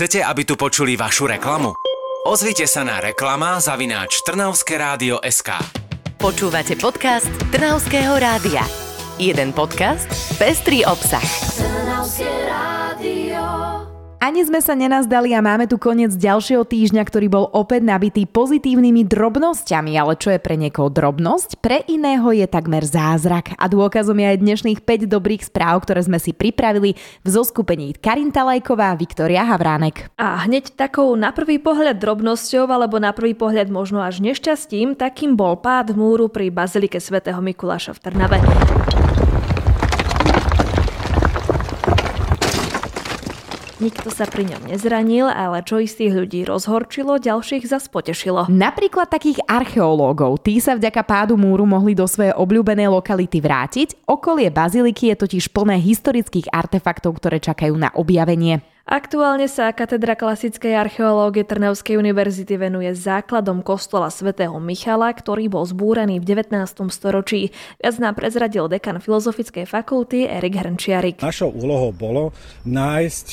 Chcete, aby tu počuli vašu reklamu? Ozvite sa na reklama@trnavskeradio.sk. Počúvate podcast Trnavského rádia. Jeden podcast, pestrý obsah. Trnavské rádio. Ani sme sa nenazdali a máme tu koniec ďalšieho týždňa, ktorý bol opäť nabitý pozitívnymi drobnosťami, ale čo je pre niekoho drobnosť, pre iného je takmer zázrak. A dôkazom je aj dnešných 5 dobrých správ, ktoré sme si pripravili v zoskupení Karin Talajková, Viktória Havránek. A hneď takou na prvý pohľad drobnosťou, alebo na prvý pohľad možno až nešťastím, takým bol pád múru pri bazilike svätého Mikuláša v Trnave. Nikto sa pri ňom nezranil, ale čo istých ľudí rozhorčilo, ďalších zas potešilo. Napríklad takých archeológov. Tí sa vďaka pádu múru mohli do svojej obľúbenej lokality vrátiť. Okolie baziliky je totiž plné historických artefaktov, ktoré čakajú na objavenie. Aktuálne sa katedra klasickej archeológie Trnavskej univerzity venuje základom kostola svätého Michala, ktorý bol zbúraný v 19. storočí. Viac nám prezradil dekan Filozofickej fakulty Erik Hrnčiarik. Našou úlohou bolo nájsť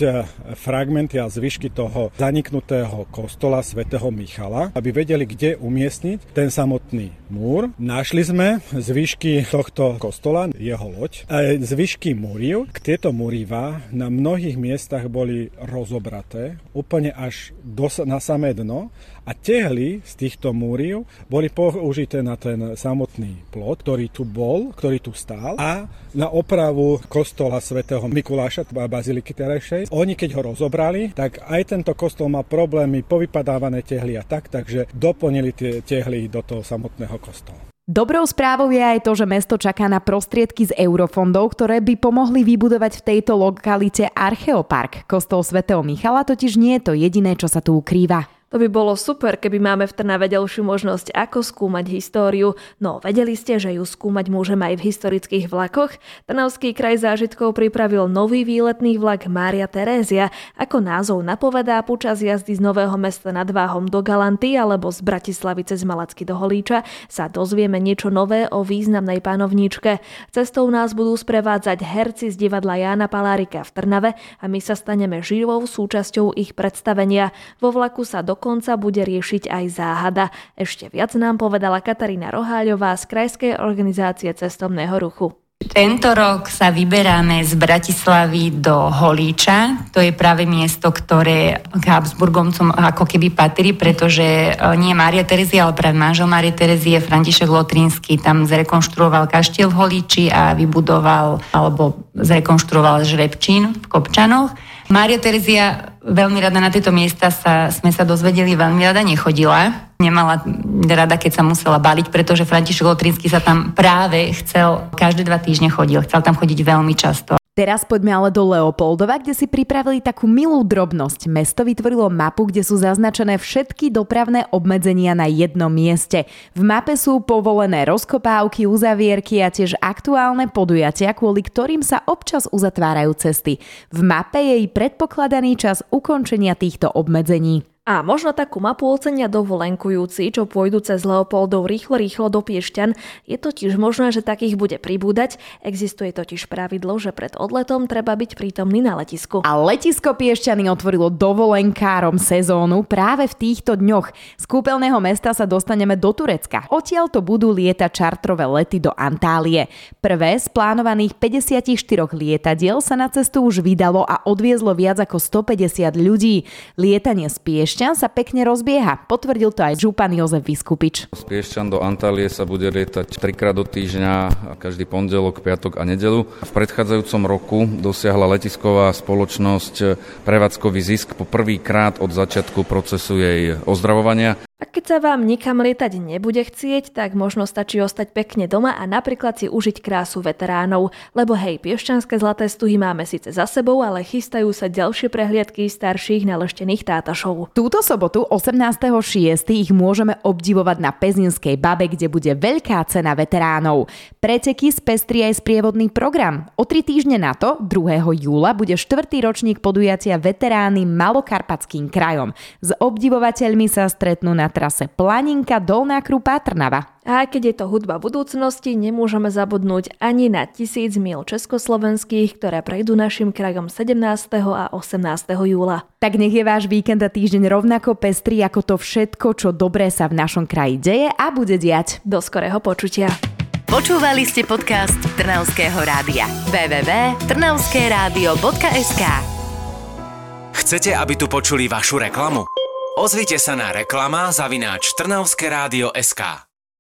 fragmenty a zvyšky toho zaniknutého kostola svätého Michala, aby vedeli, kde umiestniť ten samotný múr. Našli sme zvyšky tohto kostola, jeho loď, a zvyšky múriv. Tieto múriva na mnohých miestach boli rozobraté úplne až na samé dno a tehly z týchto múriv boli použité na ten samotný plot, ktorý tu bol, ktorý tu stál, a na opravu kostola svätého Mikuláša baziliky terajšej. Oni keď ho rozobrali, tak aj tento kostol mal problémy, povypadávané tehly a tak, takže doplnili tie tehly do toho samotného kostola. Dobrou správou je aj to, že mesto čaká na prostriedky z eurofondov, ktoré by pomohli vybudovať v tejto lokalite archeopark. Kostol svätého Michala totiž nie je to jediné, čo sa tu ukrýva. To by bolo super, keby máme v Trnave ďalšiu možnosť, ako skúmať históriu. No, vedeli ste, že ju skúmať môžeme aj v historických vlakoch? Trnavský kraj zážitkov pripravil nový výletný vlak Mária Terézia. Ako názov napovedá, počas jazdy z Nového Mesta nad Váhom do Galanty alebo z Bratislavy cez Malacky do Holíča sa dozvieme niečo nové o významnej panovníčke. Cestou nás budú sprevádzať herci z divadla Jána Palárika v Trnave a my sa staneme živou súčasťou ich predstavenia. Vo vlaku sa dokonca bude riešiť aj záhada. Ešte viac nám povedala Katarína Roháľová z Krajskej organizácie cestovného ruchu. Tento rok sa vyberáme z Bratislavy do Holíča. To je práve miesto, ktoré k Habsburgovcom ako keby patrí, pretože nie Mária Terézia, ale práve manžel Márie Terézie, František Lotrinský, tam zrekonštruoval kaštiel v Holíči a vybudoval alebo zrekonštruoval žrebčín v Kopčanoch. Mária Terézia veľmi rada na tieto miesta sme sa dozvedeli, veľmi rada nechodila. Nemala rada, keď sa musela baliť, pretože František Lotrinský sa tam práve chcel, každé 2 týždne chodil, chcel tam chodiť veľmi často. Teraz poďme ale do Leopoldova, kde si pripravili takú milú drobnosť. Mesto vytvorilo mapu, kde sú zaznačené všetky dopravné obmedzenia na jednom mieste. V mape sú povolené rozkopávky, uzavierky a tiež aktuálne podujatia, kvôli ktorým sa občas uzatvárajú cesty. V mape je i predpokladaný čas ukončenia týchto obmedzení. A možno takú mapu ocenia dovolenkujúci, čo pôjdu cez Leopoldov rýchlo do Piešťan. Je totiž možné, že takých bude pribúdať. Existuje totiž pravidlo, že pred odletom treba byť prítomný na letisku. A letisko Piešťany otvorilo dovolenkárom sezónu práve v týchto dňoch. Z kúpeľného mesta sa dostaneme do Turecka. Odtiaľ to budú lietať čartrové lety do Antálie. Prvé z plánovaných 54 lietadiel sa na cestu už vydalo a odviezlo viac ako 150 ľudí. Lietanie z Piešťan sa pekne rozbieha. Potvrdil to aj župan Jozef Vyskupič. Z Piešťan do Antálie sa bude lietať 3-krát do týždňa, každý pondelok, piatok a nedeľu. V predchádzajúcom roku dosiahla letisková spoločnosť prevádzkový zisk po prvýkrát od začiatku procesu jej ozdravovania. A keď sa vám nikam lietať nebude chcieť, tak možno stačí ostať pekne doma a napríklad si užiť krásu veteránov. Lebo hej, piešťanské zlaté stuhy máme síce za sebou, ale chystajú sa ďalšie prehliadky starších naleštených tátašov. Túto sobotu 18.6. ich môžeme obdivovať na Pezinskej Babe, kde bude veľká cena veteránov. Preteky spestria aj sprievodný program. O 3 týždne na to, 2. júla, bude 4. ročník podujatia Veterány Malokarpatským krajom. S obdivovateľmi sa stretnú na na trase Planinka Dolná Krúpa Trnava. A keď je to hudba budúcnosti, nemôžeme zabudnúť ani na 1000 mil československých, ktoré prejdú našim krajom 17. a 18. júla. Tak nech je váš víkend a týždeň rovnako pestrý ako to všetko, čo dobré sa v našom kraji deje a bude diať. Do skorého počutia. Počúvali ste podcast Trnavského rádia. www.trnavskeradio.sk. Chcete, aby tu počuli vašu reklamu? Ozvite sa na reklama@trnavskeradio.sk.